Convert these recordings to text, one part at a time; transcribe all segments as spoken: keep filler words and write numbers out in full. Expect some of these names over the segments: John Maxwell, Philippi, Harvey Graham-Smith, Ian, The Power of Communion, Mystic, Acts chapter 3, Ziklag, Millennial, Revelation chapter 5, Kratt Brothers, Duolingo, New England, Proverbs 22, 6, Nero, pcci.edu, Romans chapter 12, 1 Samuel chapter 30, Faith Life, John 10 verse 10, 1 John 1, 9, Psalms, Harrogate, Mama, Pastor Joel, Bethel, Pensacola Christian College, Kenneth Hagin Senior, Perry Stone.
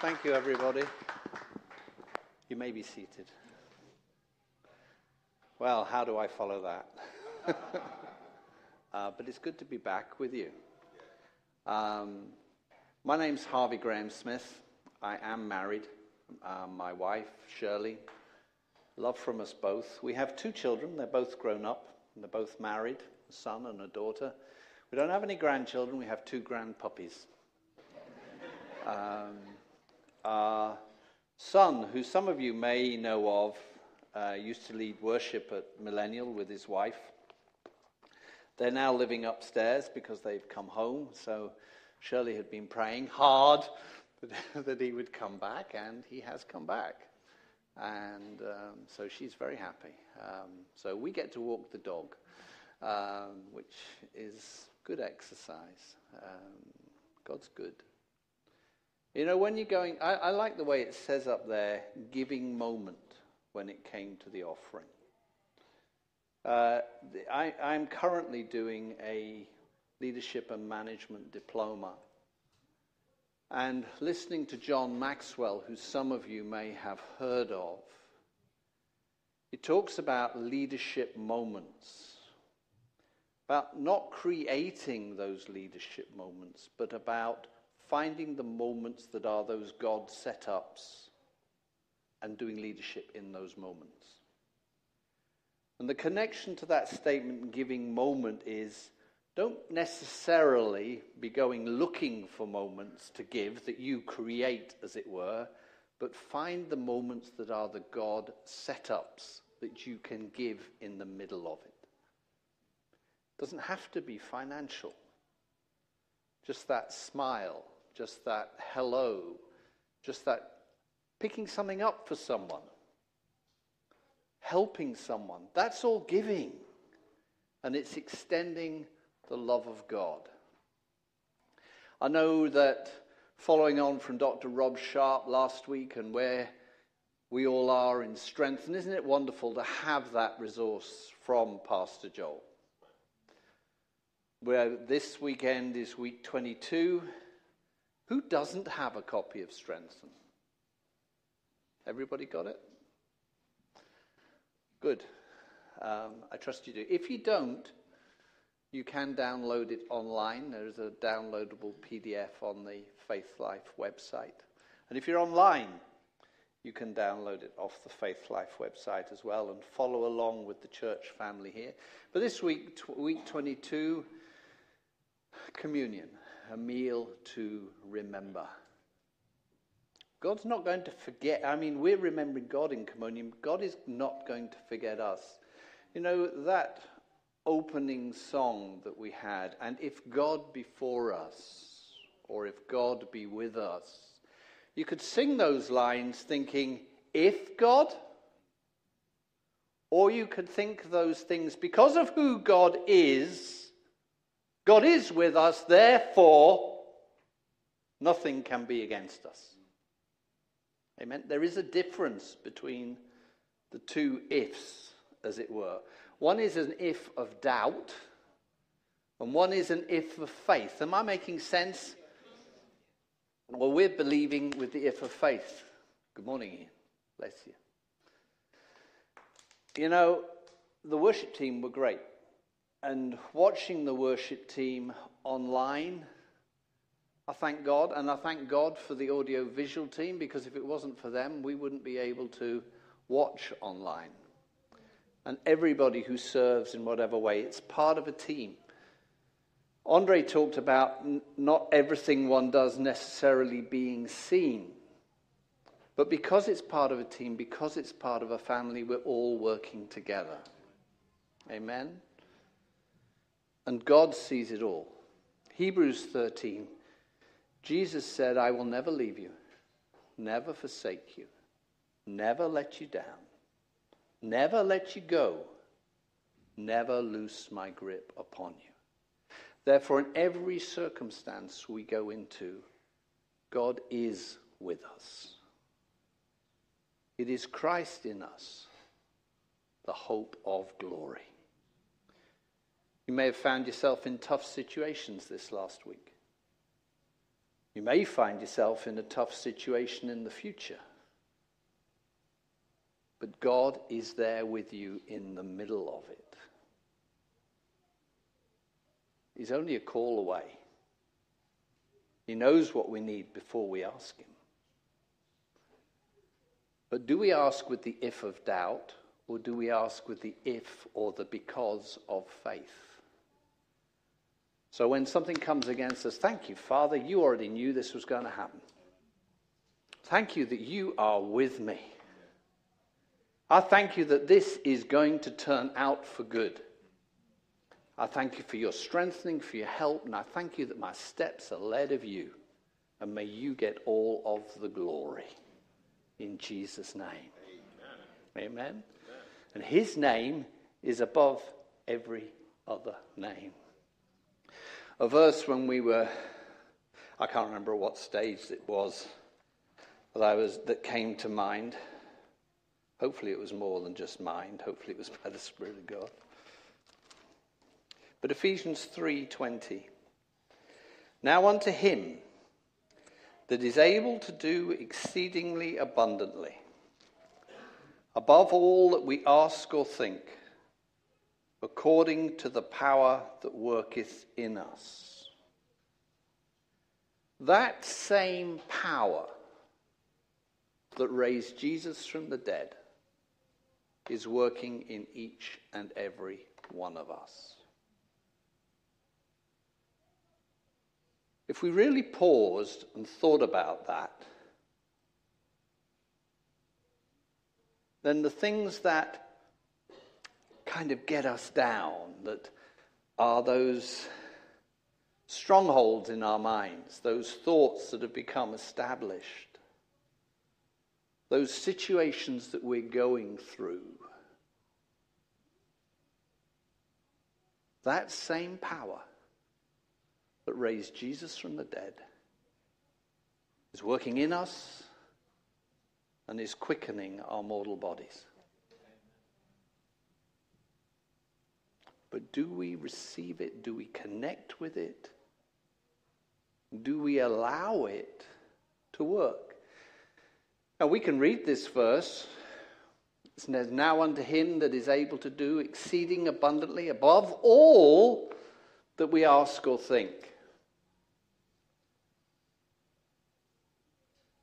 Thank you, everybody. You may be seated. Well, how do I follow that? uh, but it's good to be back with you. Um, my name's Harvey Graham-Smith. I am married. Uh, my wife, Shirley, love from us both. We have two children. They're both grown up, and they're both married, a son and a daughter. We don't have any grandchildren. We have two grandpuppies. Um... Our uh, son, who some of you may know of, uh, used to lead worship at Millennial with his wife. They're now living upstairs because they've come home, so Shirley had been praying hard that, that he would come back, and he has come back. And um, so she's very happy. Um, so we get to walk the dog, um, which is good exercise. Um, God's good. You know, when you're going, I, I like the way it says up there, giving moment when it came to the offering. Uh, the, I, I'm currently doing a leadership and management diploma. And listening to John Maxwell, who some of you may have heard of, it talks about leadership moments. About not creating those leadership moments, but about finding the moments that are those God setups and doing leadership in those moments. And the connection to that statement, giving moment, is don't necessarily be going looking for moments to give that you create, as it were, but find the moments that are the God setups that you can give in the middle of it. It doesn't have to be financial. Just that smile. Just that hello, just that picking something up for someone, helping someone. That's all giving, and it's extending the love of God. I know that following on from Doctor Rob Sharp last week and where we all are in Strengthen, isn't it wonderful to have that resource from Pastor Joel? Where this weekend is week twenty-two. Who doesn't have a copy of Strengthen? Everybody got it? Good. Um, I trust you do. If you don't, you can download it online. There's a downloadable P D F on the Faith Life website. And if you're online, you can download it off the Faith Life website as well and follow along with the church family here. But this week, tw- week twenty-two, communion. A meal to remember. God's not going to forget. I mean, we're remembering God in communion. God is not going to forget us. You know, that opening song that we had, and if God be for us, or if God be with us, you could sing those lines thinking, if God, or you could think those things because of who God is. God is with us, therefore, nothing can be against us. Amen? There is a difference between the two ifs, as it were. One is an if of doubt, and one is an if of faith. Am I making sense? Well, we're believing with the if of faith. Good morning, Ian. Bless you. You know, the worship team were great. And watching the worship team online, I thank God, and I thank God for the audiovisual team, because if it wasn't for them, we wouldn't be able to watch online. And everybody who serves in whatever way, it's part of a team. Andre talked about n- not everything one does necessarily being seen. But because it's part of a team, because it's part of a family, we're all working together. Amen? And God sees it all. Hebrews thirteen, Jesus said, I will never leave you, never forsake you, never let you down, never let you go, never loose my grip upon you. Therefore, in every circumstance we go into, God is with us. It is Christ in us, the hope of glory. You may have found yourself in tough situations this last week. You may find yourself in a tough situation in the future. But God is there with you in the middle of it. He's only a call away. He knows what we need before we ask him. But do we ask with the if of doubt, or do we ask with the if or the because of faith? So when something comes against us, thank you, Father, you already knew this was going to happen. Thank you that you are with me. I thank you that this is going to turn out for good. I thank you for your strengthening, for your help, and I thank you that my steps are led of you, and may you get all of the glory. In Jesus' name. Amen. Amen. Amen. And his name is above every other name. A verse when we were, I can't remember what stage it was that I was, that came to mind. Hopefully it was more than just mind. Hopefully it was by the Spirit of God. But Ephesians three twenty. Now unto him that is able to do exceedingly abundantly, above all that we ask or think, according to the power that worketh in us. That same power that raised Jesus from the dead is working in each and every one of us. If we really paused and thought about that, then the things that kind of get us down, that are those strongholds in our minds, those thoughts that have become established, those situations that we're going through, that same power that raised Jesus from the dead is working in us and is quickening our mortal bodies. But do we receive it? Do we connect with it? Do we allow it to work? Now we can read this verse. It says, now unto him that is able to do exceeding abundantly above all that we ask or think.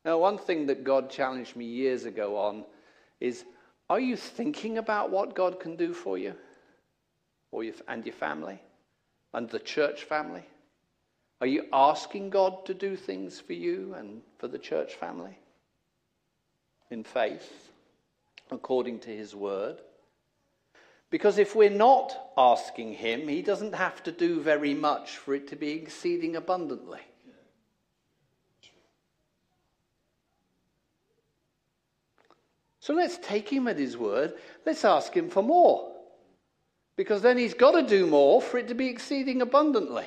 Now, one thing that God challenged me years ago on is, are you thinking about what God can do for you or your, and your family and the church family? Are you asking God to do things for you and for the church family in faith, according to his word? Because if we're not asking him, he doesn't have to do very much for it to be exceeding abundantly. So let's take him at his word. Let's ask him for more. Because then he's got to do more for it to be exceeding abundantly.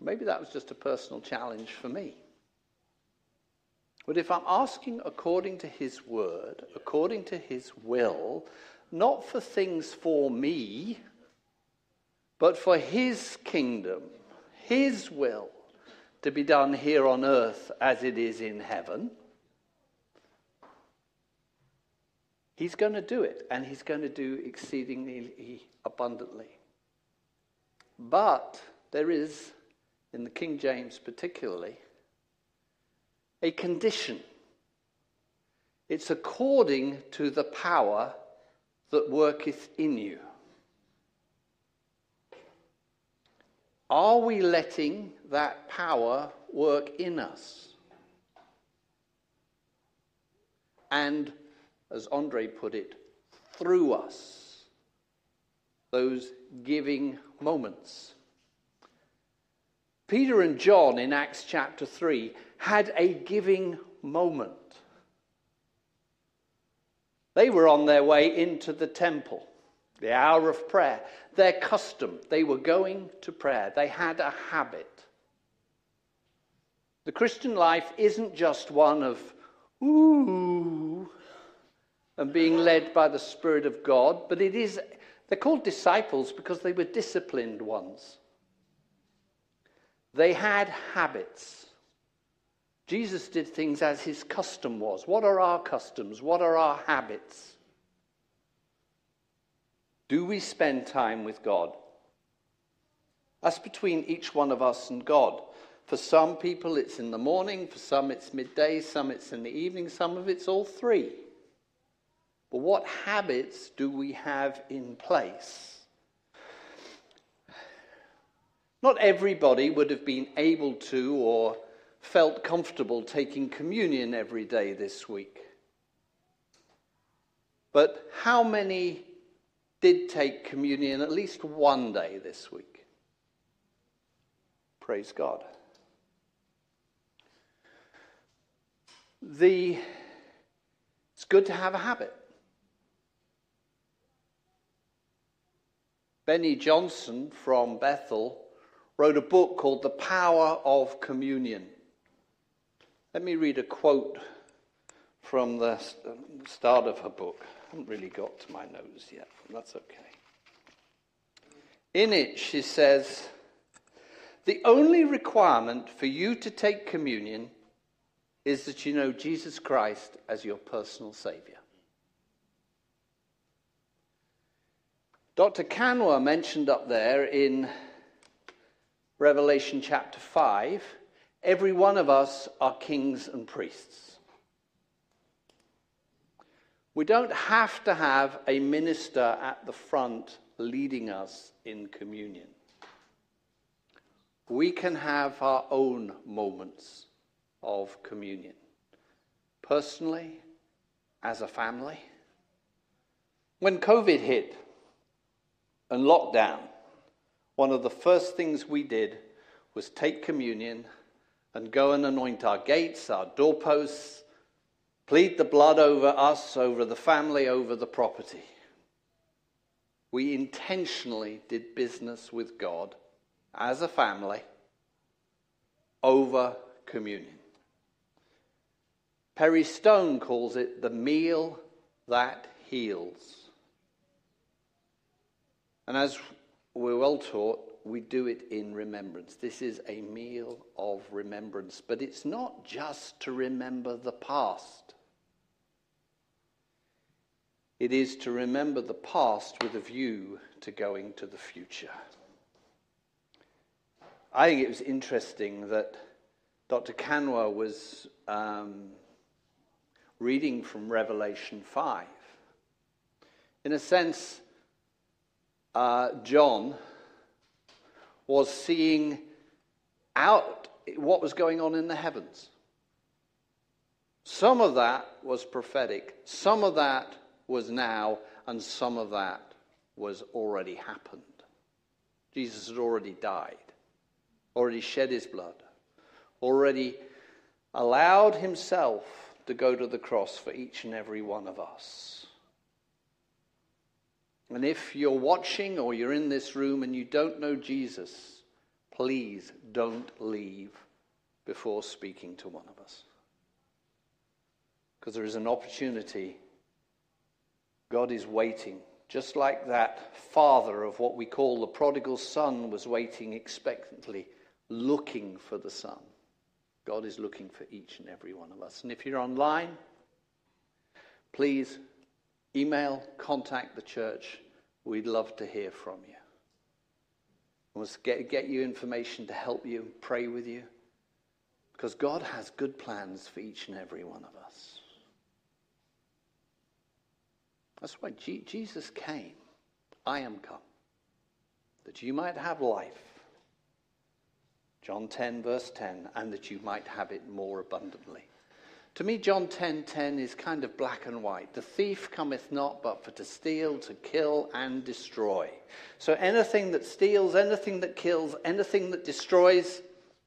Maybe that was just a personal challenge for me. But if I'm asking according to his word, according to his will, not for things for me, but for his kingdom, his will to be done here on earth as it is in heaven, he's going to do it, and he's going to do exceedingly abundantly. But there is, in the King James particularly, a condition. It's according to the power that worketh in you. Are we letting that power work in us? And as Andre put it, through us, those giving moments. Peter and John in Acts chapter three had a giving moment. They were on their way into the temple, the hour of prayer, their custom. They were going to prayer. They had a habit. The Christian life isn't just one of, ooh, and being led by the Spirit of God. But it is, they're called disciples because they were disciplined ones. They had habits. Jesus did things as his custom was. What are our customs? What are our habits? Do we spend time with God? That's between each one of us and God. For some people it's in the morning, for some it's midday, some it's in the evening, some of it's all three. But what habits do we have in place? Not everybody would have been able to or felt comfortable taking communion every day this week. But how many did take communion at least one day this week? Praise God. The, it's good to have a habit. Benny Johnson from Bethel wrote a book called The Power of Communion. Let me read a quote from the start of her book. I haven't really got to my notes yet, but that's okay. In it, she says, "The only requirement for you to take communion is that you know Jesus Christ as your personal Saviour." Doctor Canwa mentioned up there in Revelation chapter five, every one of us are kings and priests. We don't have to have a minister at the front leading us in communion. We can have our own moments of communion, personally, as a family. When COVID hit and lockdown, one of the first things we did was take communion and go and anoint our gates, our doorposts, plead the blood over us, over the family, over the property. We intentionally did business with God as a family over communion. Perry Stone calls it the meal that heals. And as we're well taught, we do it in remembrance. This is a meal of remembrance, but it's not just to remember the past. It is to remember the past with a view to going to the future. I think it was interesting that Doctor Canwa was um, reading from Revelation five. In a sense, Uh, John was seeing out what was going on in the heavens. Some of that was prophetic, some of that was now, and some of that was already happened. Jesus had already died, already shed his blood, already allowed himself to go to the cross for each and every one of us. And if you're watching or you're in this room and you don't know Jesus, please don't leave before speaking to one of us. Because there is an opportunity. God is waiting. Just like that father of what we call the prodigal son was waiting expectantly, looking for the son. God is looking for each and every one of us. And if you're online, please email, contact the church. We'd love to hear from you. We'll get, get you information to help you, pray with you. Because God has good plans for each and every one of us. That's why G- Jesus came. I am come, that you might have life. John ten verse ten. And that you might have it more abundantly. To me, John ten ten is kind of black and white. The thief cometh not but for to steal, to kill, and destroy. So anything that steals, anything that kills, anything that destroys,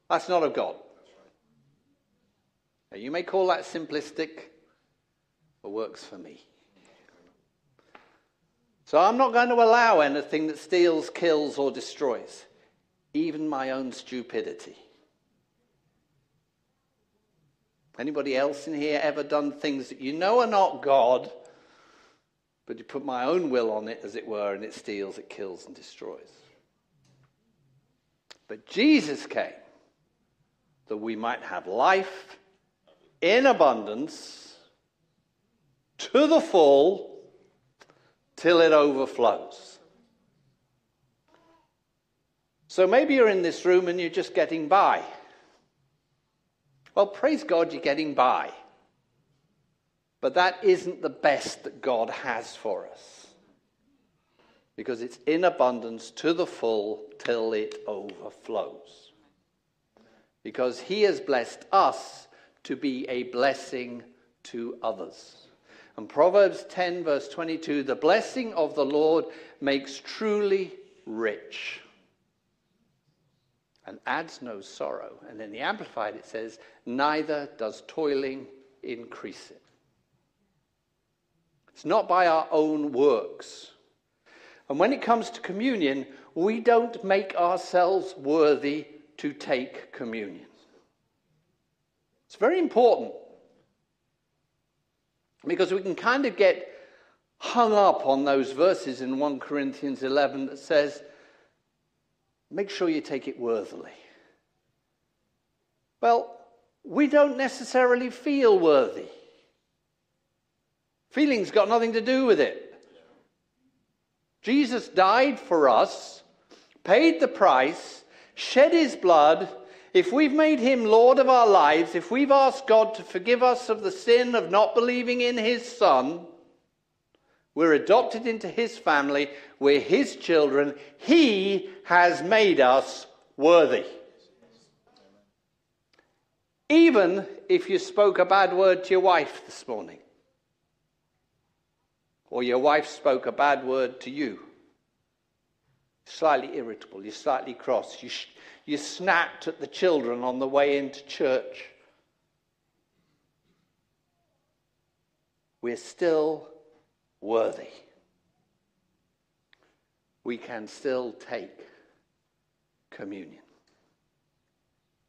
that's not of God. Now, you may call that simplistic, but works for me. So I'm not going to allow anything that steals, kills, or destroys, even my own stupidity. Anybody else in here ever done things that you know are not God, but you put my own will on it, as it were, and it steals, it kills, and destroys? But Jesus came that we might have life in abundance to the full till it overflows. So maybe you're in this room and you're just getting by. Well, praise God, you're getting by. But that isn't the best that God has for us, because it's in abundance to the full till it overflows. Because he has blessed us to be a blessing to others. And Proverbs ten verse twenty-two, the blessing of the Lord makes truly rich and adds no sorrow. And in the Amplified it says, neither does toiling increase it. It's not by our own works. And when it comes to communion, we don't make ourselves worthy to take communion. It's very important, because we can kind of get hung up on those verses in First Corinthians eleven that says, make sure you take it worthily. Well, we don't necessarily feel worthy. Feeling's got nothing to do with it. Jesus died for us, paid the price, shed his blood. If we've made him Lord of our lives, if we've asked God to forgive us of the sin of not believing in his Son, we're adopted into his family, we're his children, he has made us worthy. Even if you spoke a bad word to your wife this morning, or your wife spoke a bad word to you. Slightly irritable, you're slightly cross, you, sh- you snapped at the children on the way into church. We're still worthy. We can still take communion.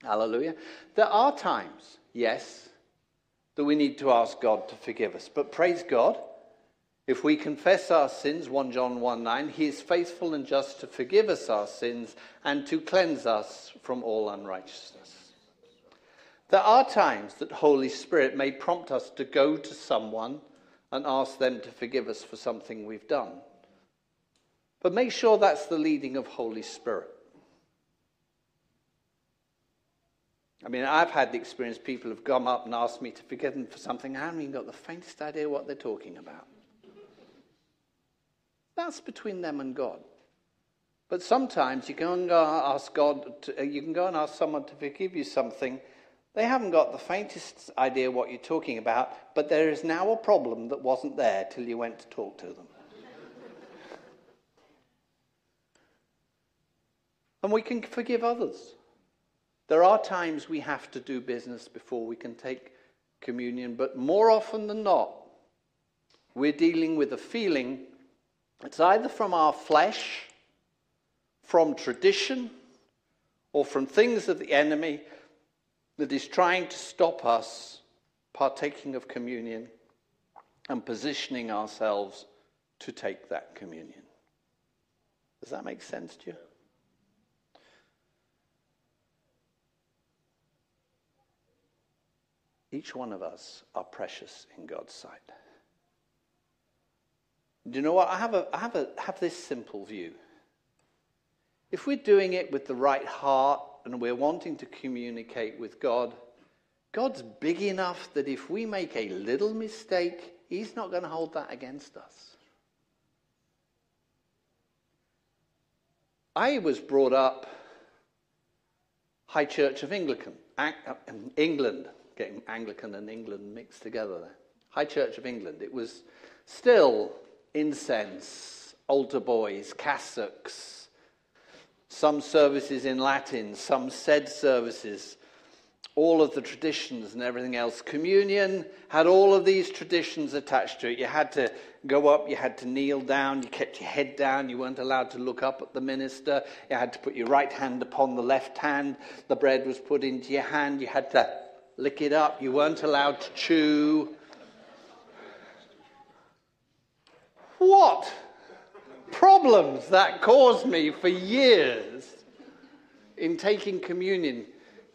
Hallelujah. There are times, yes, that we need to ask God to forgive us, but praise God, if we confess our sins, First John one nine, he is faithful and just to forgive us our sins and to cleanse us from all unrighteousness. There are times that Holy Spirit may prompt us to go to someone and ask them to forgive us for something we've done. But make sure that's the leading of Holy Spirit. I mean, I've had the experience, people have come up and asked me to forgive them for something. I haven't even got the faintest idea what they're talking about. That's between them and God. But sometimes you can go ask God, to, you can go and ask someone to forgive you something. They haven't got the faintest idea what you're talking about, but there is now a problem that wasn't there till you went to talk to them. And we can forgive others. There are times we have to do business before we can take communion, but more often than not, we're dealing with a feeling. It's either from our flesh, from tradition, or from things of the enemy that is trying to stop us partaking of communion and positioning ourselves to take that communion. Does that make sense to you? Each one of us are precious in God's sight. Do you know what? I have a, I have a, have this simple view. If we're doing it with the right heart and we're wanting to communicate with God, God's big enough that if we make a little mistake, he's not going to hold that against us. I was brought up High Church of Anglican, England, getting Anglican and England mixed together there. High Church of England. It was still incense, altar boys, cassocks, some services in Latin, some said services, all of the traditions and everything else. Communion had all of these traditions attached to it. You had to go up, you had to kneel down, you kept your head down, you weren't allowed to look up at the minister, you had to put your right hand upon the left hand, the bread was put into your hand, you had to lick it up, you weren't allowed to chew. What problems that caused me for years in taking communion.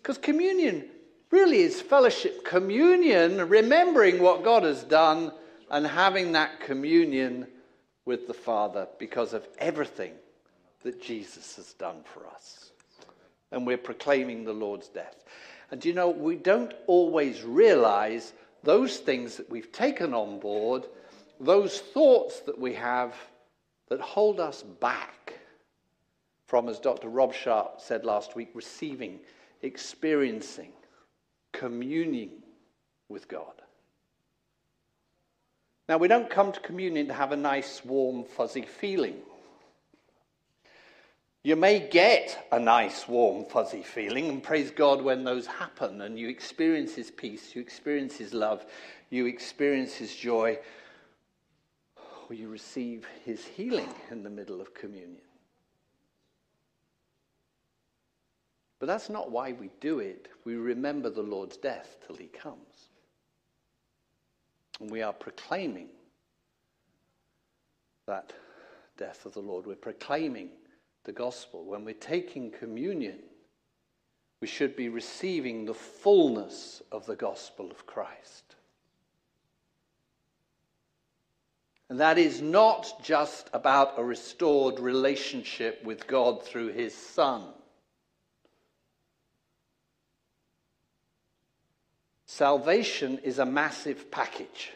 Because communion really is fellowship. Communion, remembering what God has done and having that communion with the Father because of everything that Jesus has done for us. And we're proclaiming the Lord's death. And you know, we don't always realize those things that we've taken on board, those thoughts that we have that hold us back from, as Doctor Rob Sharp said last week, receiving, experiencing, communing with God. Now, we don't come to communion to have a nice, warm, fuzzy feeling. You may get a nice, warm, fuzzy feeling, and praise God when those happen, and you experience his peace, you experience his love, you experience his joy, or you receive his healing in the middle of communion. But that's not why we do it. We remember the Lord's death till he comes. And we are proclaiming that death of the Lord. We're proclaiming the gospel. When we're taking communion, we should be receiving the fullness of the gospel of Christ. And that is not just about a restored relationship with God through his Son. Salvation is a massive package.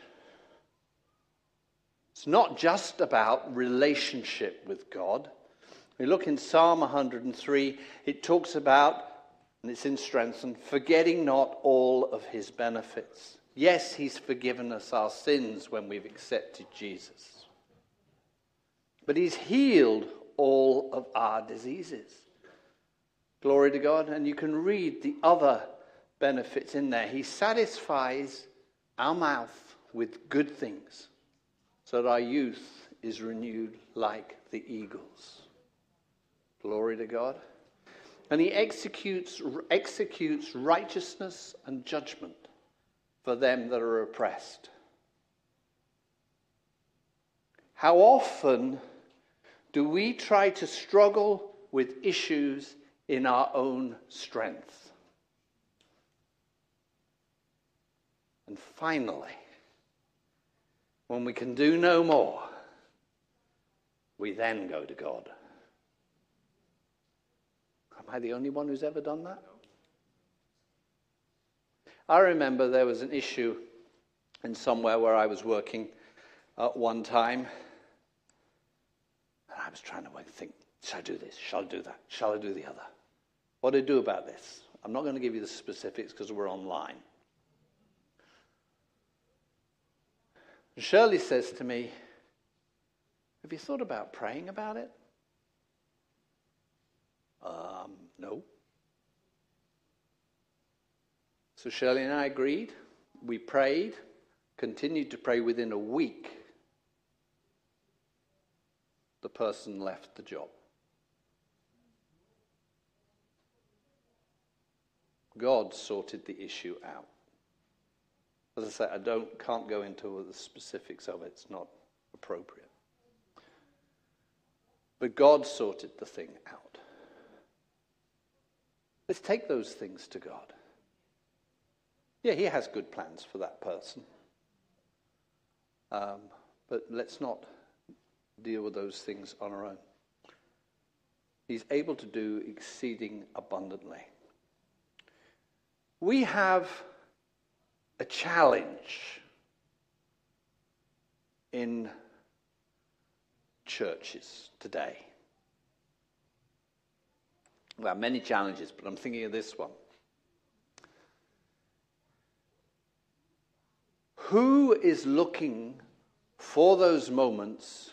It's not just about relationship with God. We look in Psalm one hundred three, it talks about, and it's in Strengthen, forgetting not all of his benefits. Yes, he's forgiven us our sins when we've accepted Jesus. But he's healed all of our diseases. Glory to God. And you can read the other benefits in there. He satisfies our mouth with good things so that our youth is renewed like the eagles. Glory to God. And he executes, executes righteousness and judgment for them that are oppressed. How often do we try to struggle with issues in our own strength? And finally, when we can do no more, we then go to God. Am I the only one who's ever done that? I remember there was an issue in somewhere where I was working at one time. And I was trying to think, shall I do this? Shall I do that? Shall I do the other? What do I do about this? I'm not going to give you the specifics because we're online. And Shirley says to me, have you thought about praying about it? Um, no. So Shirley and I agreed. We prayed, continued to pray. Within a week, the person left the job. God sorted the issue out. As I say, I don't can't go into the specifics of it. It's not appropriate. But God sorted the thing out. Let's take those things to God. Yeah, he has good plans for that person. Um, but let's not deal with those things on our own. He's able to do exceeding abundantly. We have a challenge in churches today. Well, many challenges, but I'm thinking of this one. Who is looking for those moments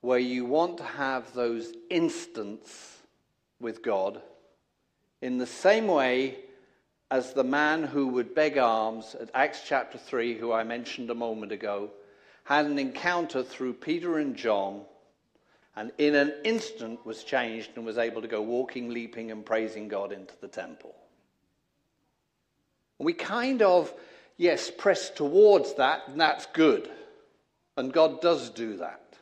where you want to have those instants with God in the same way as the man who would beg alms at Acts chapter three, who I mentioned a moment ago, had an encounter through Peter and John, and in an instant was changed and was able to go walking, leaping, and praising God into the temple. We kind of, yes, press towards that, and that's good. And God does do that.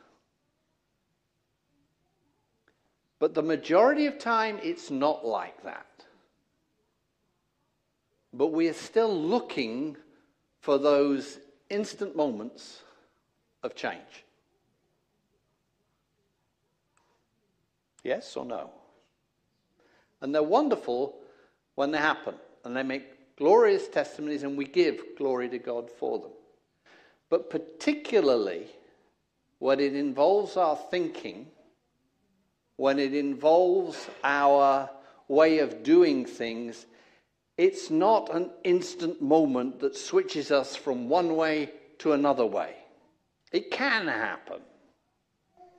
But the majority of time, it's not like that. but we are still looking for those instant moments of change. Yes or no? And they're wonderful when they happen, and they make glorious testimonies, and we give glory to God for them. But particularly when it involves our thinking, when it involves our way of doing things, it's not an instant moment that switches us from one way to another way. It can happen.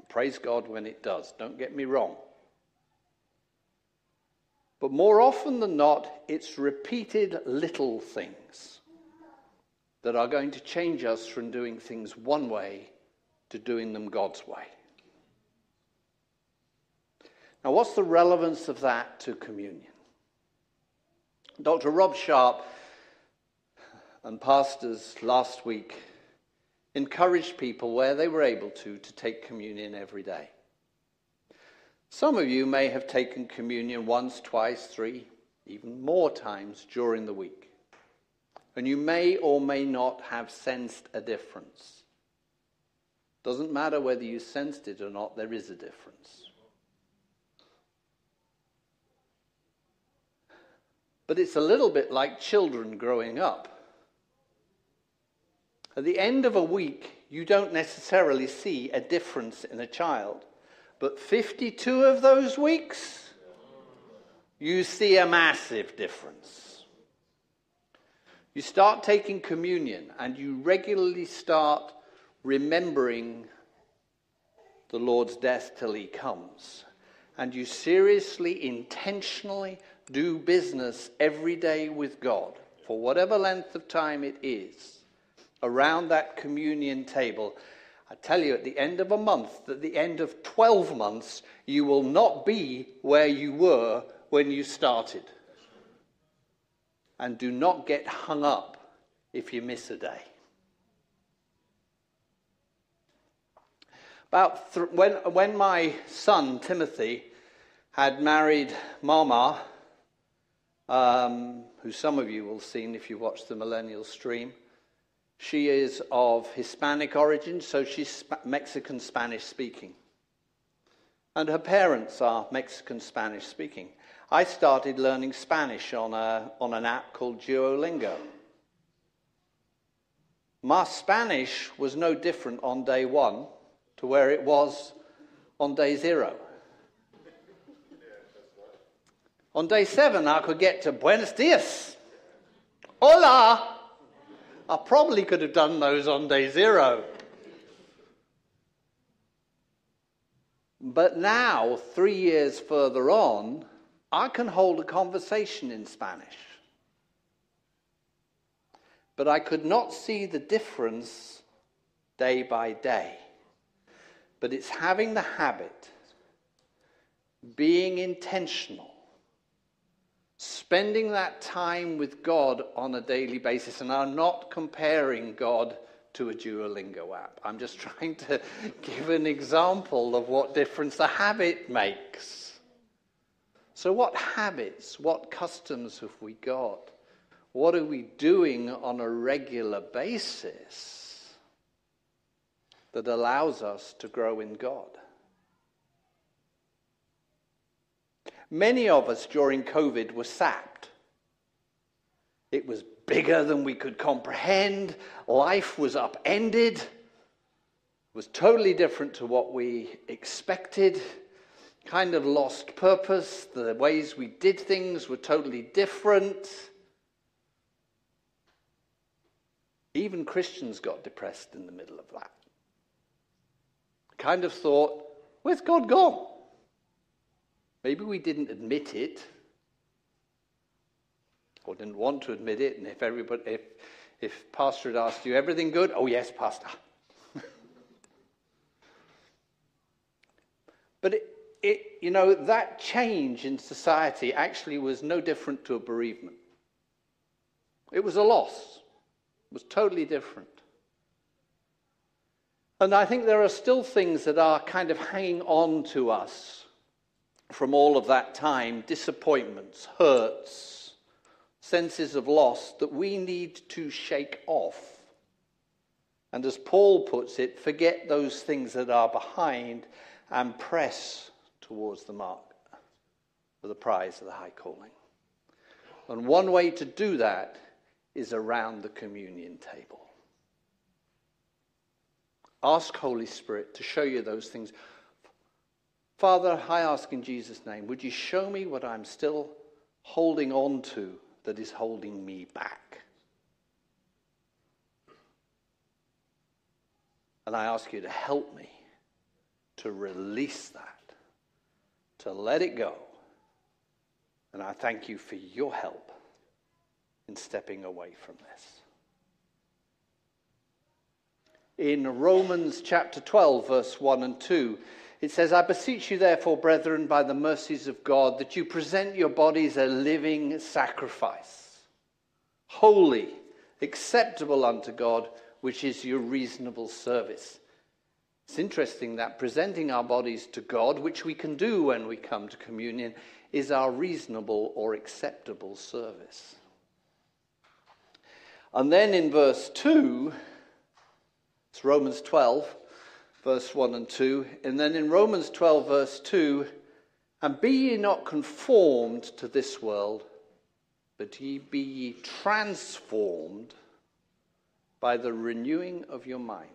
Praise God when it does, don't get me wrong. But more often than not, it's repeated little things that are going to change us from doing things one way to doing them God's way. Now, what's the relevance of that to communion? Doctor Rob Sharp and pastors last week encouraged people where they were able to, to take communion every day. Some of you may have taken communion once, twice, three, even more times during the week. And you may or may not have sensed a difference. Doesn't matter whether you sensed it or not, there is a difference. But it's a little bit like children growing up. At the end of a week, you don't necessarily see a difference in a child. But fifty-two of those weeks, you see a massive difference. You start taking communion and you regularly start remembering the Lord's death till he comes. And you seriously, intentionally do business every day with God for whatever length of time it is around that communion table. I tell you, at the end of a month, at the end of twelve months, you will not be where you were when you started. And do not get hung up if you miss a day. About th- when, when my son, Timothy, had married Mama, um, who some of you will have seen if you watch the Millennial stream. She is of Hispanic origin, so she's Mexican Spanish speaking. And her parents are Mexican Spanish speaking. I started learning Spanish on a, on an app called Duolingo. My Spanish was no different on day one to where it was on day zero. On day seven, I could get to Buenos Dias. Hola! I probably could have done those on day zero. But now, three years further on, I can hold a conversation in Spanish. But I could not see the difference day by day. But it's having the habit, being intentional, spending that time with God on a daily basis. And I'm not comparing God to a Duolingo app. I'm just trying to give an example of what difference the habit makes. So what habits, what customs have we got? What are we doing on a regular basis that allows us to grow in God? Many of us during COVID were sapped. It was bigger than we could comprehend. Life was upended. It was totally different to what we expected. Kind of lost purpose. The ways we did things were totally different. Even Christians got depressed in the middle of that. Kind of thought, where's God gone? Maybe we didn't admit it, or didn't want to admit it. And if everybody, if if Pastor had asked you, everything good? Oh yes, Pastor. But it, it, you know, that change in society actually was no different to a bereavement. It was a loss. It was totally different. And I think there are still things that are kind of hanging on to us from all of that time, disappointments, hurts, senses of loss that we need to shake off. And as Paul puts it, forget those things that are behind and press towards the mark for the prize of the high calling. And one way to do that is around the communion table. Ask Holy Spirit to show you those things. Father, I ask in Jesus' name, would you show me what I'm still holding on to that is holding me back? And I ask you to help me to release that, to let it go. And I thank you for your help in stepping away from this. In Romans chapter twelve, verse one and two, it says, I beseech you therefore, brethren, by the mercies of God, that you present your bodies a living sacrifice, holy, acceptable unto God, which is your reasonable service. It's interesting that presenting our bodies to God, which we can do when we come to communion, is our reasonable or acceptable service. And then in verse two, it's Romans twelve, verse one and two. And then in Romans twelve, verse two, and be ye not conformed to this world, but ye be ye transformed by the renewing of your mind,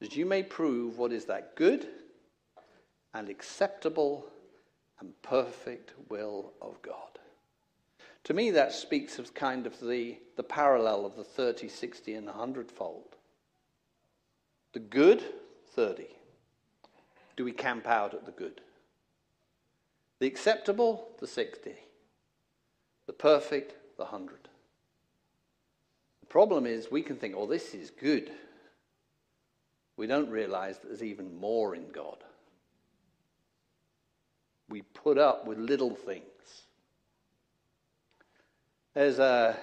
that you may prove what is that good and acceptable and perfect will of God. To me, that speaks of kind of the, the parallel of the thirty, sixty, and one hundred fold. The good, thirty. Do we camp out at the good? The acceptable, the sixty. The perfect, the one hundred. The problem is we can think, oh, this is good. We don't realize that there's even more in God. We put up with little things. There's a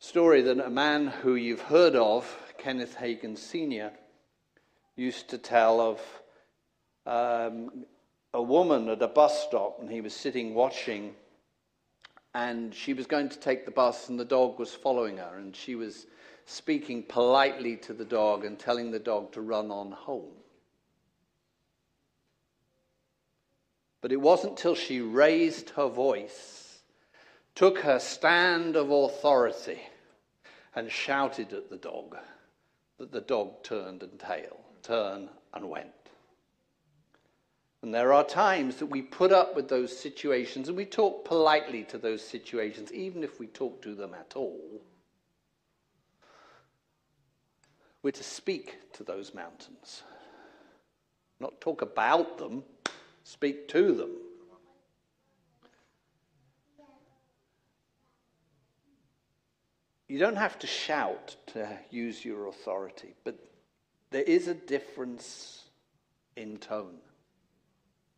story that a man who you've heard of, Kenneth Hagin Senior, used to tell of um, a woman at a bus stop, and he was sitting watching, and she was going to take the bus, and the dog was following her, and she was speaking politely to the dog and telling the dog to run on home. But it wasn't till she raised her voice, took her stand of authority, and shouted at the dog that the dog turned and tail, turned and went. And there are times that we put up with those situations, and we talk politely to those situations, even if we talk to them at all. We're to speak to those mountains. Not talk about them, speak to them. You don't have to shout to use your authority, but there is a difference in tone.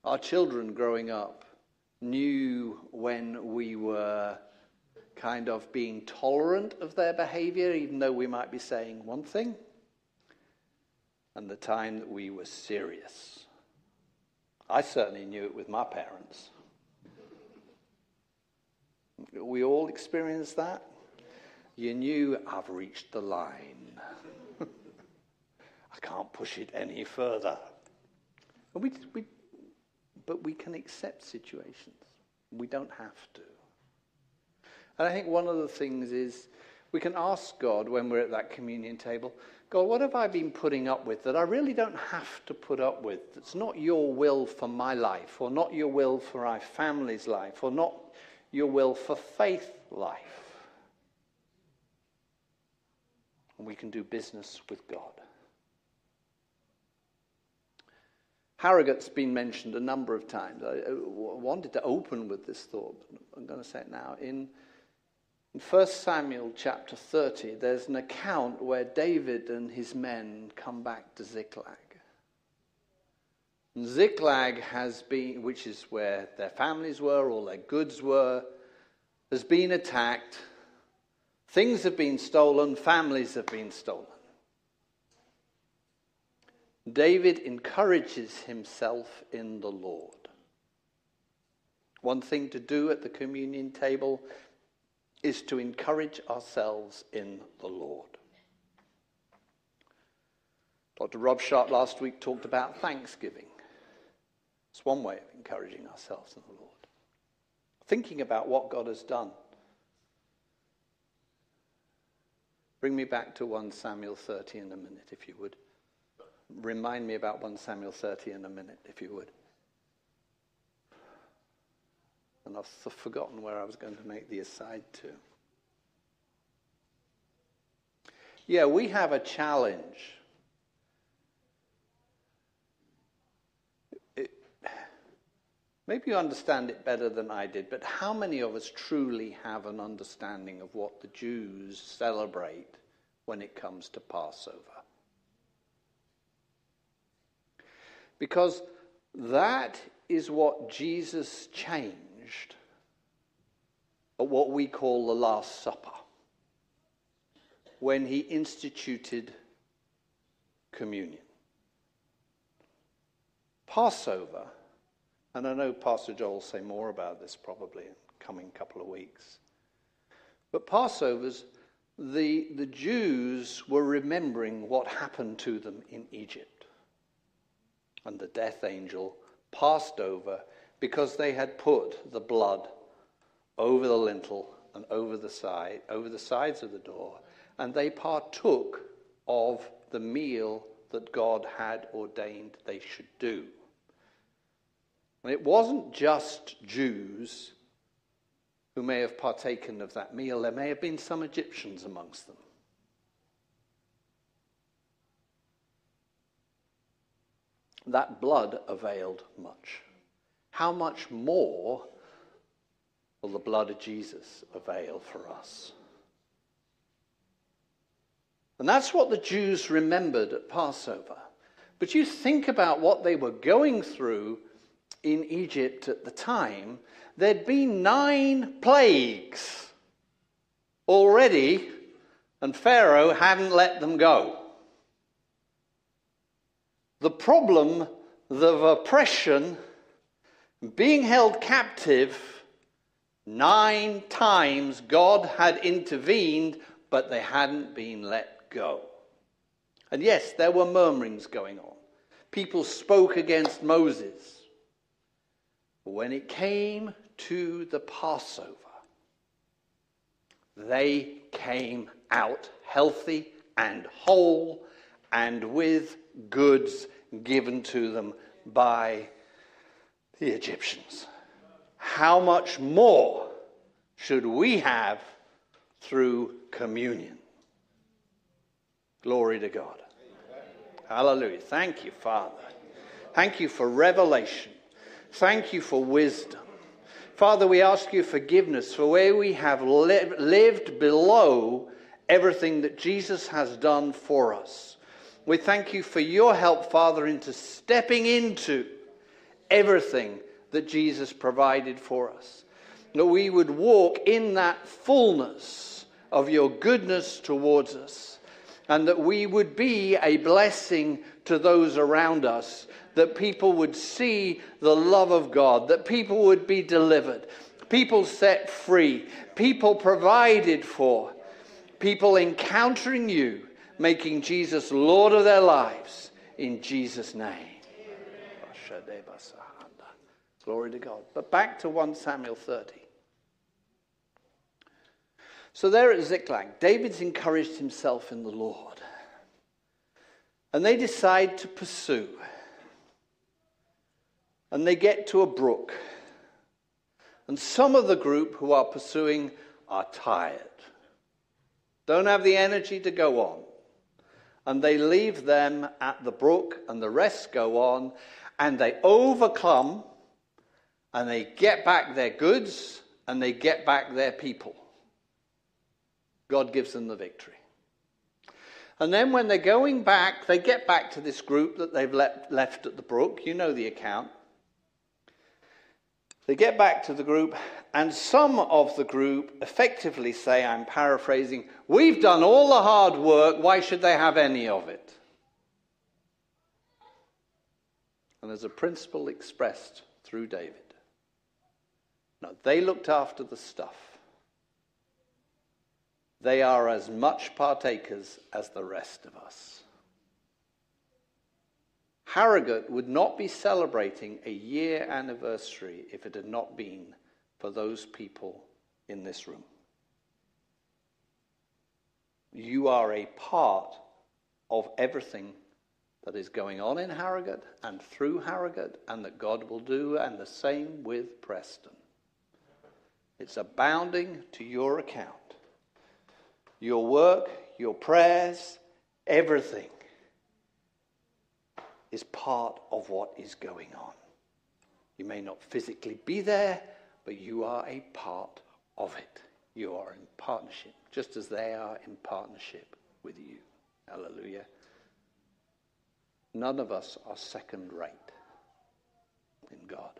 Our children growing up knew when we were kind of being tolerant of their behavior, even though we might be saying one thing, and the time that we were serious. I certainly knew it with my parents. We all experienced that. You knew, I've reached the line. I can't push it any further. And we, we, but we can accept situations. We don't have to. And I think one of the things is we can ask God when we're at that communion table, God, what have I been putting up with that I really don't have to put up with, that's not your will for my life, or not your will for our family's life, or not your will for faith life? And we can do business with God. Harrogate's been mentioned a number of times. I wanted to open with this thought, but I'm going to say it now. In, in First Samuel chapter thirty, there's an account where David and his men come back to Ziklag. And Ziklag has been, which is where their families were, all their goods were, has been attacked. Things have been stolen, families have been stolen. David encourages himself in the Lord. One thing to do at the communion table is to encourage ourselves in the Lord. Doctor Rob Sharp last week talked about thanksgiving. It's one way of encouraging ourselves in the Lord. Thinking about what God has done. Bring me back to First Samuel thirty in a minute, if you would. Remind me about First Samuel thirty in a minute, if you would. And I've forgotten where I was going to make the aside to. Yeah, we have a challenge. It, maybe you understand it better than I did, but how many of us truly have an understanding of what the Jews celebrate when it comes to Passover? Because that is what Jesus changed at what we call the Last Supper, when he instituted communion. Passover, and I know Pastor Joel will say more about this probably in the coming couple of weeks, but Passovers, the, the Jews were remembering what happened to them in Egypt. And the death angel passed over because they had put the blood over the lintel and over the side, over the sides of the door, and they partook of the meal that God had ordained they should do. And it wasn't just Jews who may have partaken of that meal. There may have been some Egyptians amongst them. That blood availed much. How much more will the blood of Jesus avail for us? And that's what the Jews remembered at Passover. But you think about what they were going through in Egypt at the time. There'd been nine plagues already, and Pharaoh hadn't let them go. The problem of oppression, being held captive, nine times God had intervened, but they hadn't been let go. And yes, there were murmurings going on. People spoke against Moses. But when it came to the Passover, they came out healthy and whole and with goods given to them by the Egyptians. How much more should we have through communion? Glory to God. Amen. Hallelujah. Thank you, Father. Thank you for revelation. Thank you for wisdom. Father, we ask you forgiveness for where we have li- lived below everything that Jesus has done for us. We thank you for your help, Father, into stepping into everything that Jesus provided for us, that we would walk in that fullness of your goodness towards us, and that we would be a blessing to those around us, that people would see the love of God, that people would be delivered, people set free, people provided for, people encountering you, making Jesus Lord of their lives, in Jesus' name. Glory to God. But back to First Samuel thirty. So there at Ziklag, David's encouraged himself in the Lord. And they decide to pursue. And they get to a brook. And some of the group who are pursuing are tired. Don't have the energy to go on. And they leave them at the brook, and the rest go on. And they overcome, and they get back their goods, and they get back their people. God gives them the victory. And then when they're going back, they get back to this group that they've left, left at the brook. You know the account. They get back to the group, and some of the group effectively say, I'm paraphrasing, we've done all the hard work, why should they have any of it? And there's a principle expressed through David. No, they looked after the stuff. They are as much partakers as the rest of us. Harrogate would not be celebrating a year anniversary if it had not been for those people in this room. You are a part of everything that is going on in Harrogate and through Harrogate, and that God will do, and the same with Preston. It's abounding to your account. Your work, your prayers, everything is part of what is going on. You may not physically be there, but you are a part of it. You are in partnership, just as they are in partnership with you. Hallelujah. None of us are second rate in God.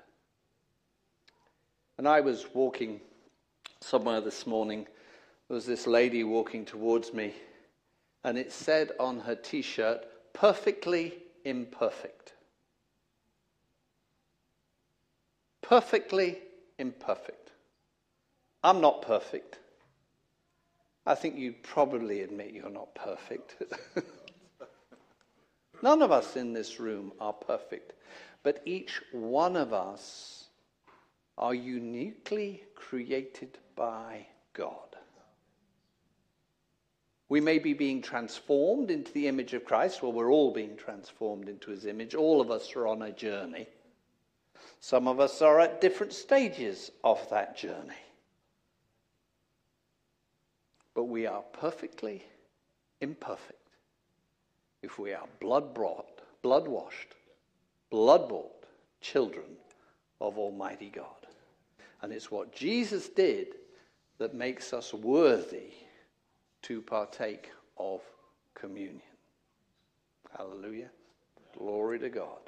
And I was walking somewhere this morning. There was this lady walking towards me, and it said on her t-shirt, perfectly imperfect. Perfectly imperfect. I'm not perfect. I think you'd probably admit you're not perfect. None of us in this room are perfect, but each one of us are uniquely created by God. We may be being transformed into the image of Christ. Well, we're all being transformed into his image. All of us are on a journey. Some of us are at different stages of that journey. But we are perfectly imperfect. If we are blood brought, blood washed, blood bought children of Almighty God. And it's what Jesus did that makes us worthy to partake of communion. Hallelujah. Glory to God.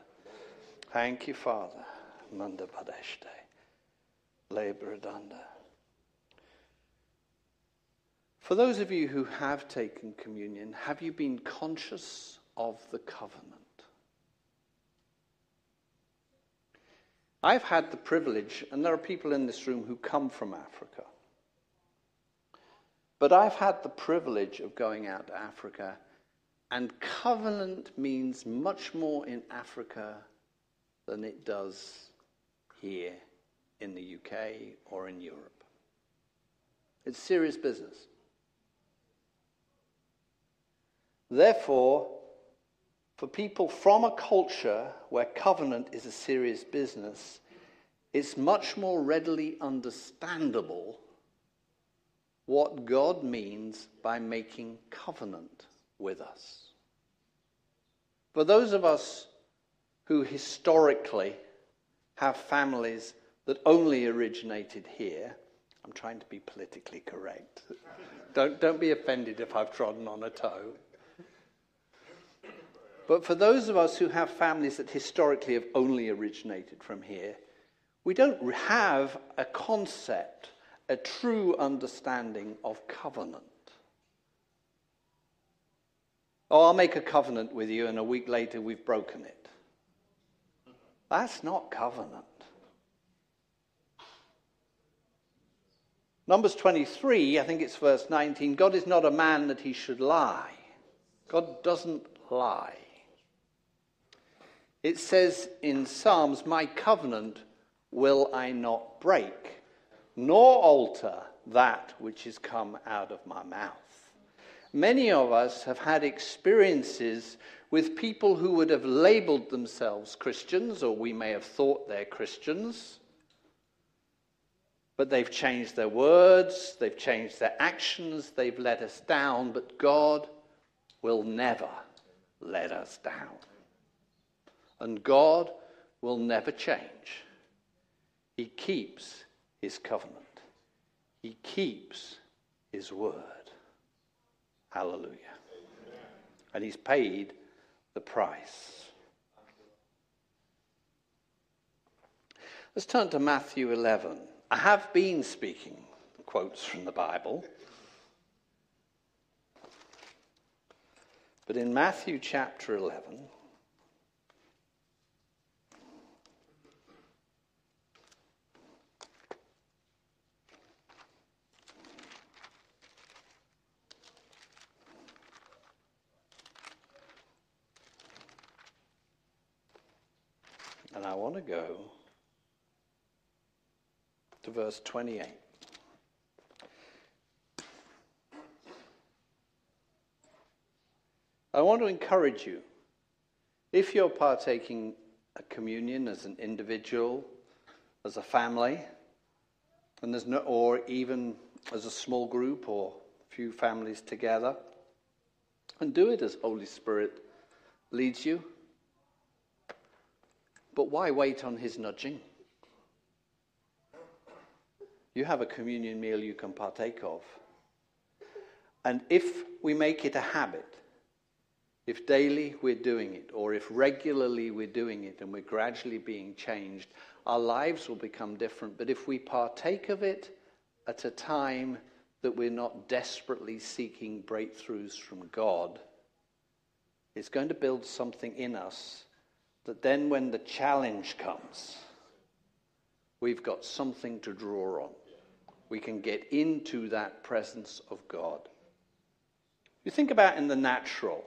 Thank you, Father. Manda Padeshte. Lebradanda. For those of you who have taken communion, have you been conscious of the covenant? I've had the privilege, and there are people in this room who come from Africa, but I've had the privilege of going out to Africa, and covenant means much more in Africa than it does here in the U K or in Europe. It's serious business. Therefore, for people from a culture where covenant is a serious business, it's much more readily understandable what God means by making covenant with us. For those of us who historically have families that only originated here, I'm trying to be politically correct. Don't, don't be offended if I've trodden on a toe. But for those of us who have families that historically have only originated from here, we don't have a concept, a true understanding of covenant. Oh, I'll make a covenant with you, and a week later we've broken it. That's not covenant. Numbers twenty-three, I think it's verse nineteen, God is not a man that he should lie. God doesn't lie. It says in Psalms, my covenant will I not break, nor alter that which is come out of my mouth. Many of us have had experiences with people who would have labeled themselves Christians, or we may have thought they're Christians, but they've changed their words, they've changed their actions, they've let us down, but God will never let us down. And God will never change. He keeps his covenant. He keeps his word. Hallelujah. Amen. And he's paid the price. Let's turn to Matthew eleven. I have been speaking quotes from the Bible. But in Matthew chapter eleven, And I want to go to verse twenty-eight. I want to encourage you, if you're partaking of communion as an individual, as a family, and there's no, or even as a small group or few families together, and do it as Holy Spirit leads you. But why wait on his nudging? You have a communion meal you can partake of. And if we make it a habit, if daily we're doing it, or if regularly we're doing it and we're gradually being changed, our lives will become different. But if we partake of it at a time that we're not desperately seeking breakthroughs from God, it's going to build something in us that then when the challenge comes, we've got something to draw on. We can get into that presence of God. You think about in the natural.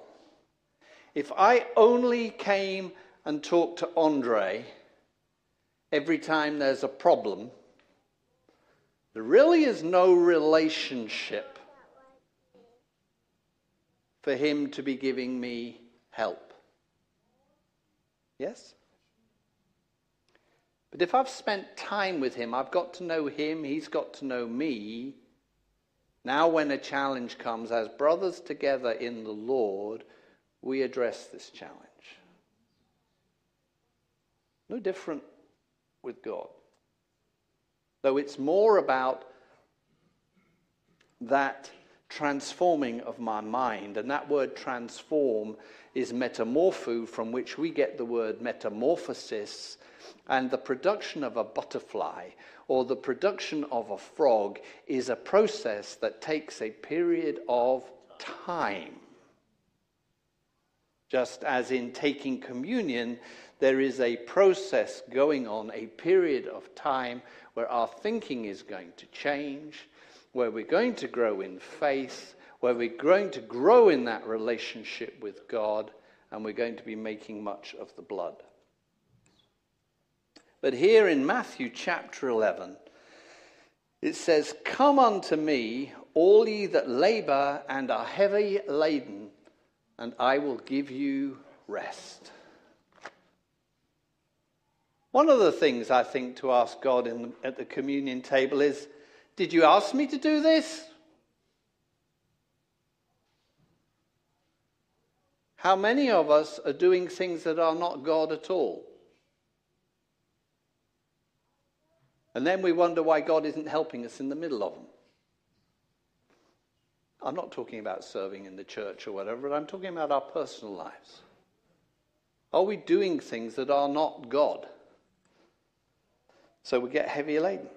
If I only came and talked to Andre every time there's a problem, there really is no relationship for him to be giving me help. Yes? But if I've spent time with him, I've got to know him, he's got to know me. Now when a challenge comes, as brothers together in the Lord, we address this challenge. No different with God. Though it's more about that transforming of my mind. And that word transform is metamorpho, from which we get the word metamorphosis. And the production of a butterfly or the production of a frog is a process that takes a period of time. Just as in taking communion, there is a process going on, a period of time where our thinking is going to change, where we're going to grow in faith, where we're going to grow in that relationship with God, and we're going to be making much of the blood. But here in Matthew chapter eleven, it says, "Come unto me, all ye that labor and are heavy laden, and I will give you rest." One of the things I think to ask God in the, at the communion table is, did you ask me to do this? How many of us are doing things that are not God at all? And then we wonder why God isn't helping us in the middle of them. I'm not talking about serving in the church or whatever, but I'm talking about our personal lives. Are we doing things that are not God? So we get heavy laden.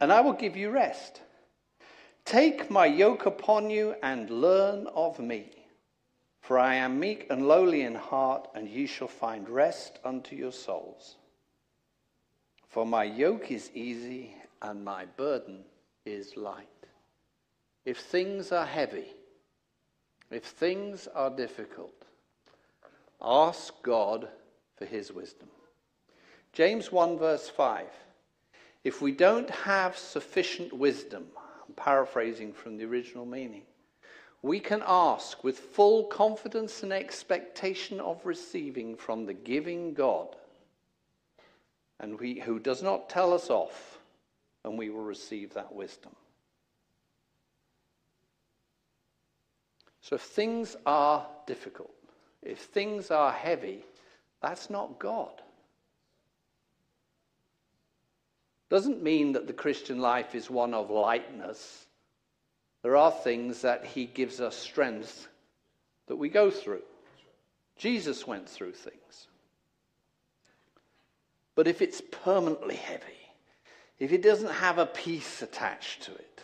"And I will give you rest. Take my yoke upon you and learn of me. For I am meek and lowly in heart, and ye shall find rest unto your souls. For my yoke is easy and my burden is light." If things are heavy, if things are difficult, ask God for his wisdom. James one verse five. If we don't have sufficient wisdom, I'm paraphrasing from the original meaning, we can ask with full confidence and expectation of receiving from the giving God, and we, who does not tell us off, and we will receive that wisdom. So if things are difficult, if things are heavy, that's not God. Doesn't mean that the Christian life is one of lightness. There are things that he gives us strength that we go through. Jesus went through things. But if it's permanently heavy, if it doesn't have a peace attached to it,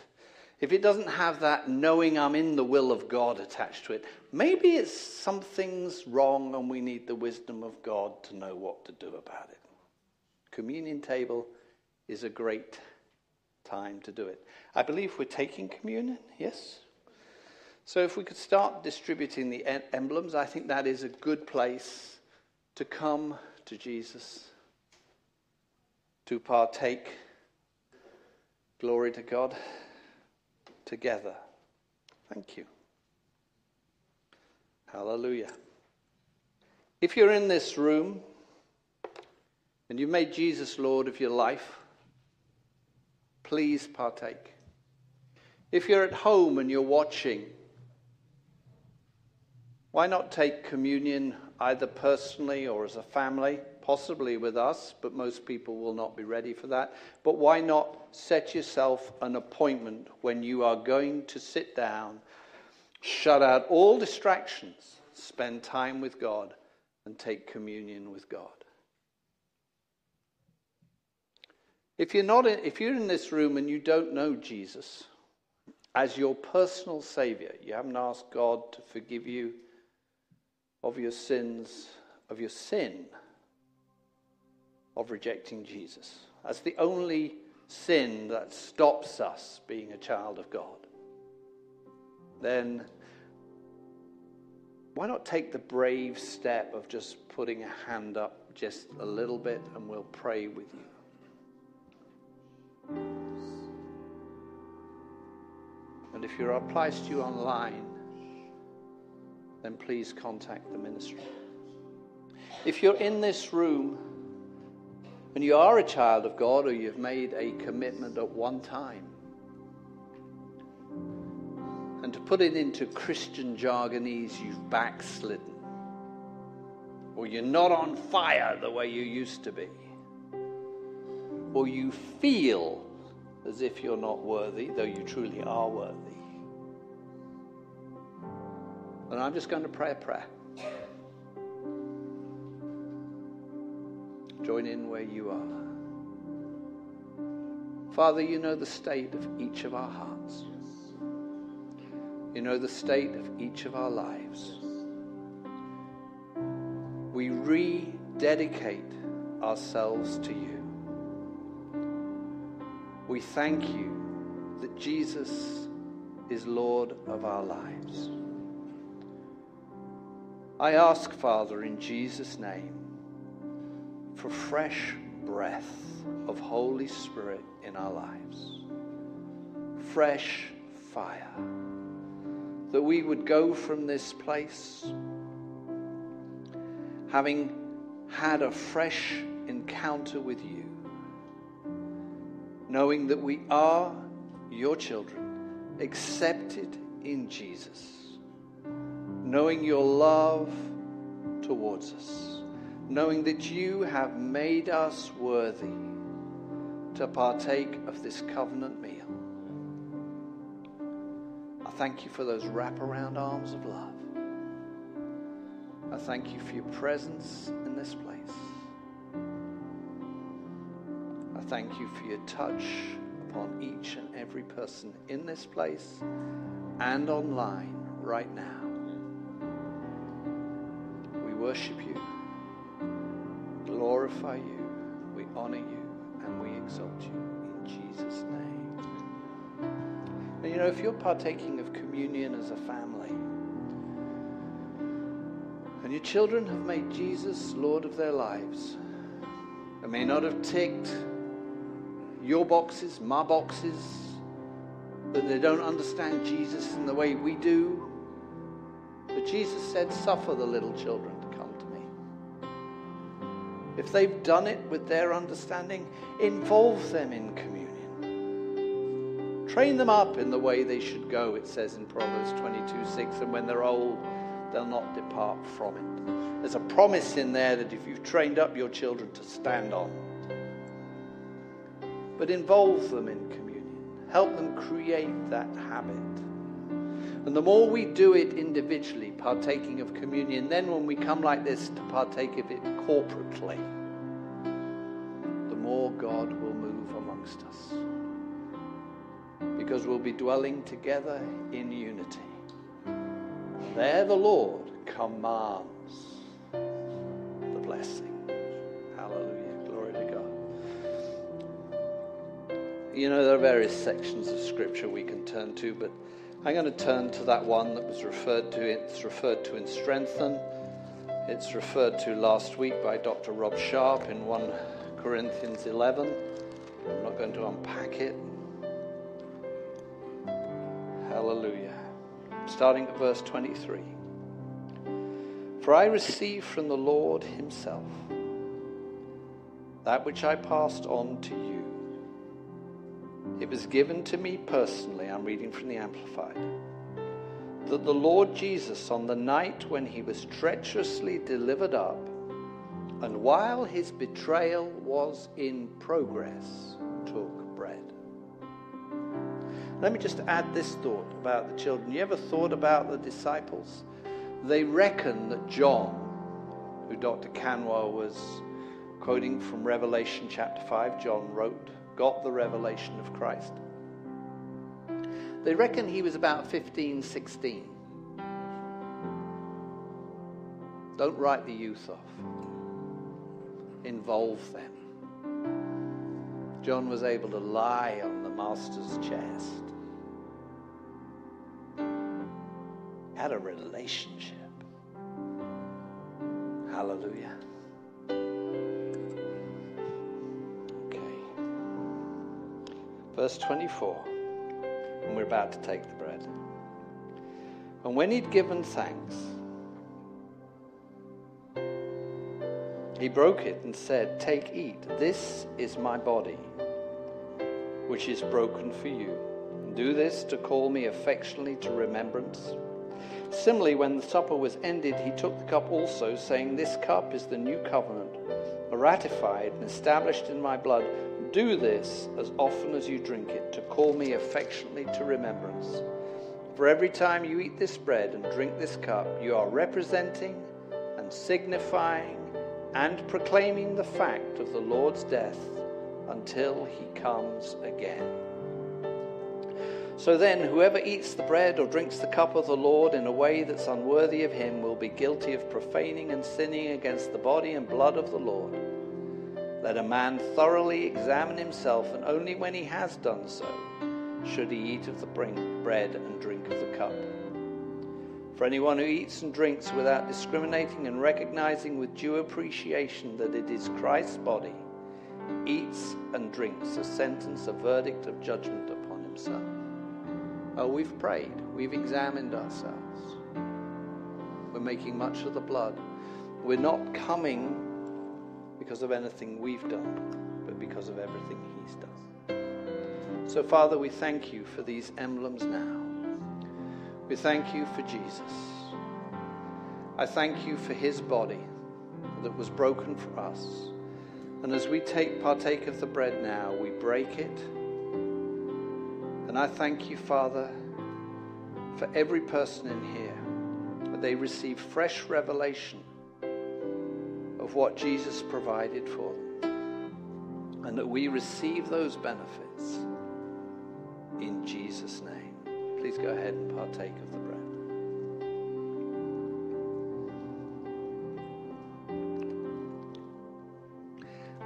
if it doesn't have that knowing I'm in the will of God attached to it, maybe it's something's wrong and we need the wisdom of God to know what to do about it. Communion table is a great time to do it. I believe we're taking communion, yes? So if we could start distributing the emblems, I think that is a good place to come to Jesus to partake, glory to God, together. Thank you. Hallelujah. If you're in this room and you've made Jesus Lord of your life, please partake. If you're at home and you're watching, why not take communion either personally or as a family, possibly with us, but most people will not be ready for that. But why not set yourself an appointment when you are going to sit down, shut out all distractions, spend time with God, and take communion with God. If you're not in, if you're in this room and you don't know Jesus as your personal Savior, you haven't asked God to forgive you of your sins, of your sin, of rejecting Jesus. That's the only sin that stops us being a child of God. Then why not take the brave step of just putting a hand up just a little bit and we'll pray with you. And if you're applied to you online, then please contact the ministry. If you're in this room and you are a child of God or you've made a commitment at one time, and to put it into Christian jargonese, you've backslidden, or you're not on fire the way you used to be, or you feel as if you're not worthy, though you truly are worthy. And I'm just going to pray a prayer. Join in where you are. Father, you know the state of each of our hearts. You know the state of each of our lives. We rededicate ourselves to you. We thank you that Jesus is Lord of our lives. I ask, Father, in Jesus' name, for fresh breath of Holy Spirit in our lives. Fresh fire. That we would go from this place having had a fresh encounter with you, knowing that we are your children, accepted in Jesus, knowing your love towards us, knowing that you have made us worthy to partake of this covenant meal. I thank you for those wraparound arms of love. I thank you for your presence in this place. I thank you for your touch upon each and every person in this place and online right now. We worship you, glorify you, we honor you, and we exalt you in Jesus' name. And you know, if you're partaking of communion as a family and your children have made Jesus Lord of their lives, they may not have ticked your boxes, my boxes, that they don't understand Jesus in the way we do, but Jesus said, suffer the little children to come to me. If they've done it with their understanding, involve them in communion. Train them up in the way they should go, it says in Proverbs twenty-two six, and when they're old, they'll not depart from it. There's a promise in there that if you've trained up your children to stand on, but involve them in communion. Help them create that habit. And the more we do it individually, partaking of communion, then when we come like this to partake of it corporately, the more God will move amongst us. Because we'll be dwelling together in unity. There the Lord commands the blessing. You know, there are various sections of Scripture we can turn to, but I'm going to turn to that one that was referred to. It's referred to in Strengthen. It's referred to last week by Doctor Rob Sharp in 1 First Corinthians eleven. I'm not going to unpack it. Hallelujah. Starting at verse twenty-three. For I received from the Lord himself that which I passed on to you. It was given to me personally, I'm reading from the Amplified, that the Lord Jesus, on the night when he was treacherously delivered up, and while his betrayal was in progress, took bread. Let me just add this thought about the children. You ever thought about the disciples? They reckon that John, who Doctor Canwa was quoting from Revelation chapter five, John wrote, got the revelation of Christ. They reckon he was about fifteen, sixteen. Don't write the youth off. Involve them. John was able to lie on the master's chest. Had a relationship. Hallelujah. Okay. Verse twenty-four. And we're about to take the bread. And when he'd given thanks, he broke it and said, "Take, eat. This is my body, which is broken for you. Do this to call me affectionately to remembrance." Similarly, when the supper was ended, he took the cup also, saying, "This cup is the new covenant, ratified and established in my blood. Do this as often as you drink it, to call me affectionately to remembrance. For every time you eat this bread and drink this cup, you are representing and signifying and proclaiming the fact of the Lord's death until he comes again. So then, whoever eats the bread or drinks the cup of the Lord in a way that's unworthy of him will be guilty of profaning and sinning against the body and blood of the Lord. Let a man thoroughly examine himself, and only when he has done so should he eat of the bread and drink of the cup. For anyone who eats and drinks without discriminating and recognizing with due appreciation that it is Christ's body, eats and drinks a sentence, a verdict of judgment upon himself." Oh, we've prayed. We've examined ourselves. We're making much of the blood. We're not coming because of anything we've done, but because of everything he's done. So, Father, we thank you for these emblems now. We thank you for Jesus. I thank you for his body that was broken for us. And as we take partake of the bread now, we break it. And I thank you, Father, for every person in here, that they receive fresh revelation of what Jesus provided for them, and that we receive those benefits in Jesus' name. Please go ahead and partake of the bread.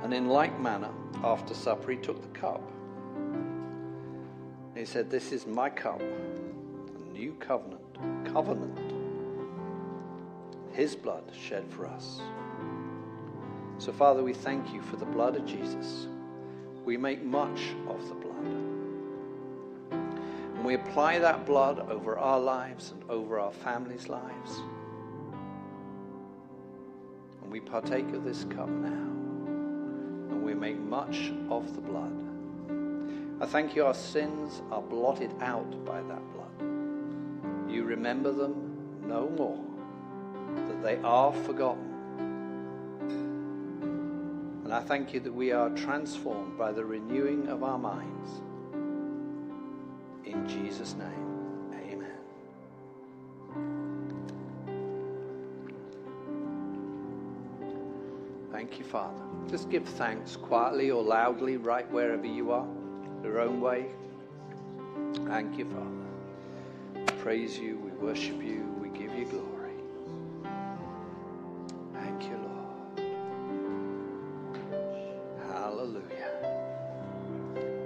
And in like manner, after supper, he took the cup. He said, "This is my cup, a new covenant, covenant, his blood shed for us." So, Father, we thank you for the blood of Jesus. We make much of the blood. We apply that blood over our lives and over our families' lives. And we partake of this cup now. And we make much of the blood. I thank you our sins are blotted out by that blood. You remember them no more, that they are forgotten. And I thank you that we are transformed by the renewing of our minds. In Jesus' name, amen. Thank you, Father. Just give thanks quietly or loudly, right wherever you are, your own way. Thank you, Father. We praise you, we worship you, we give you glory.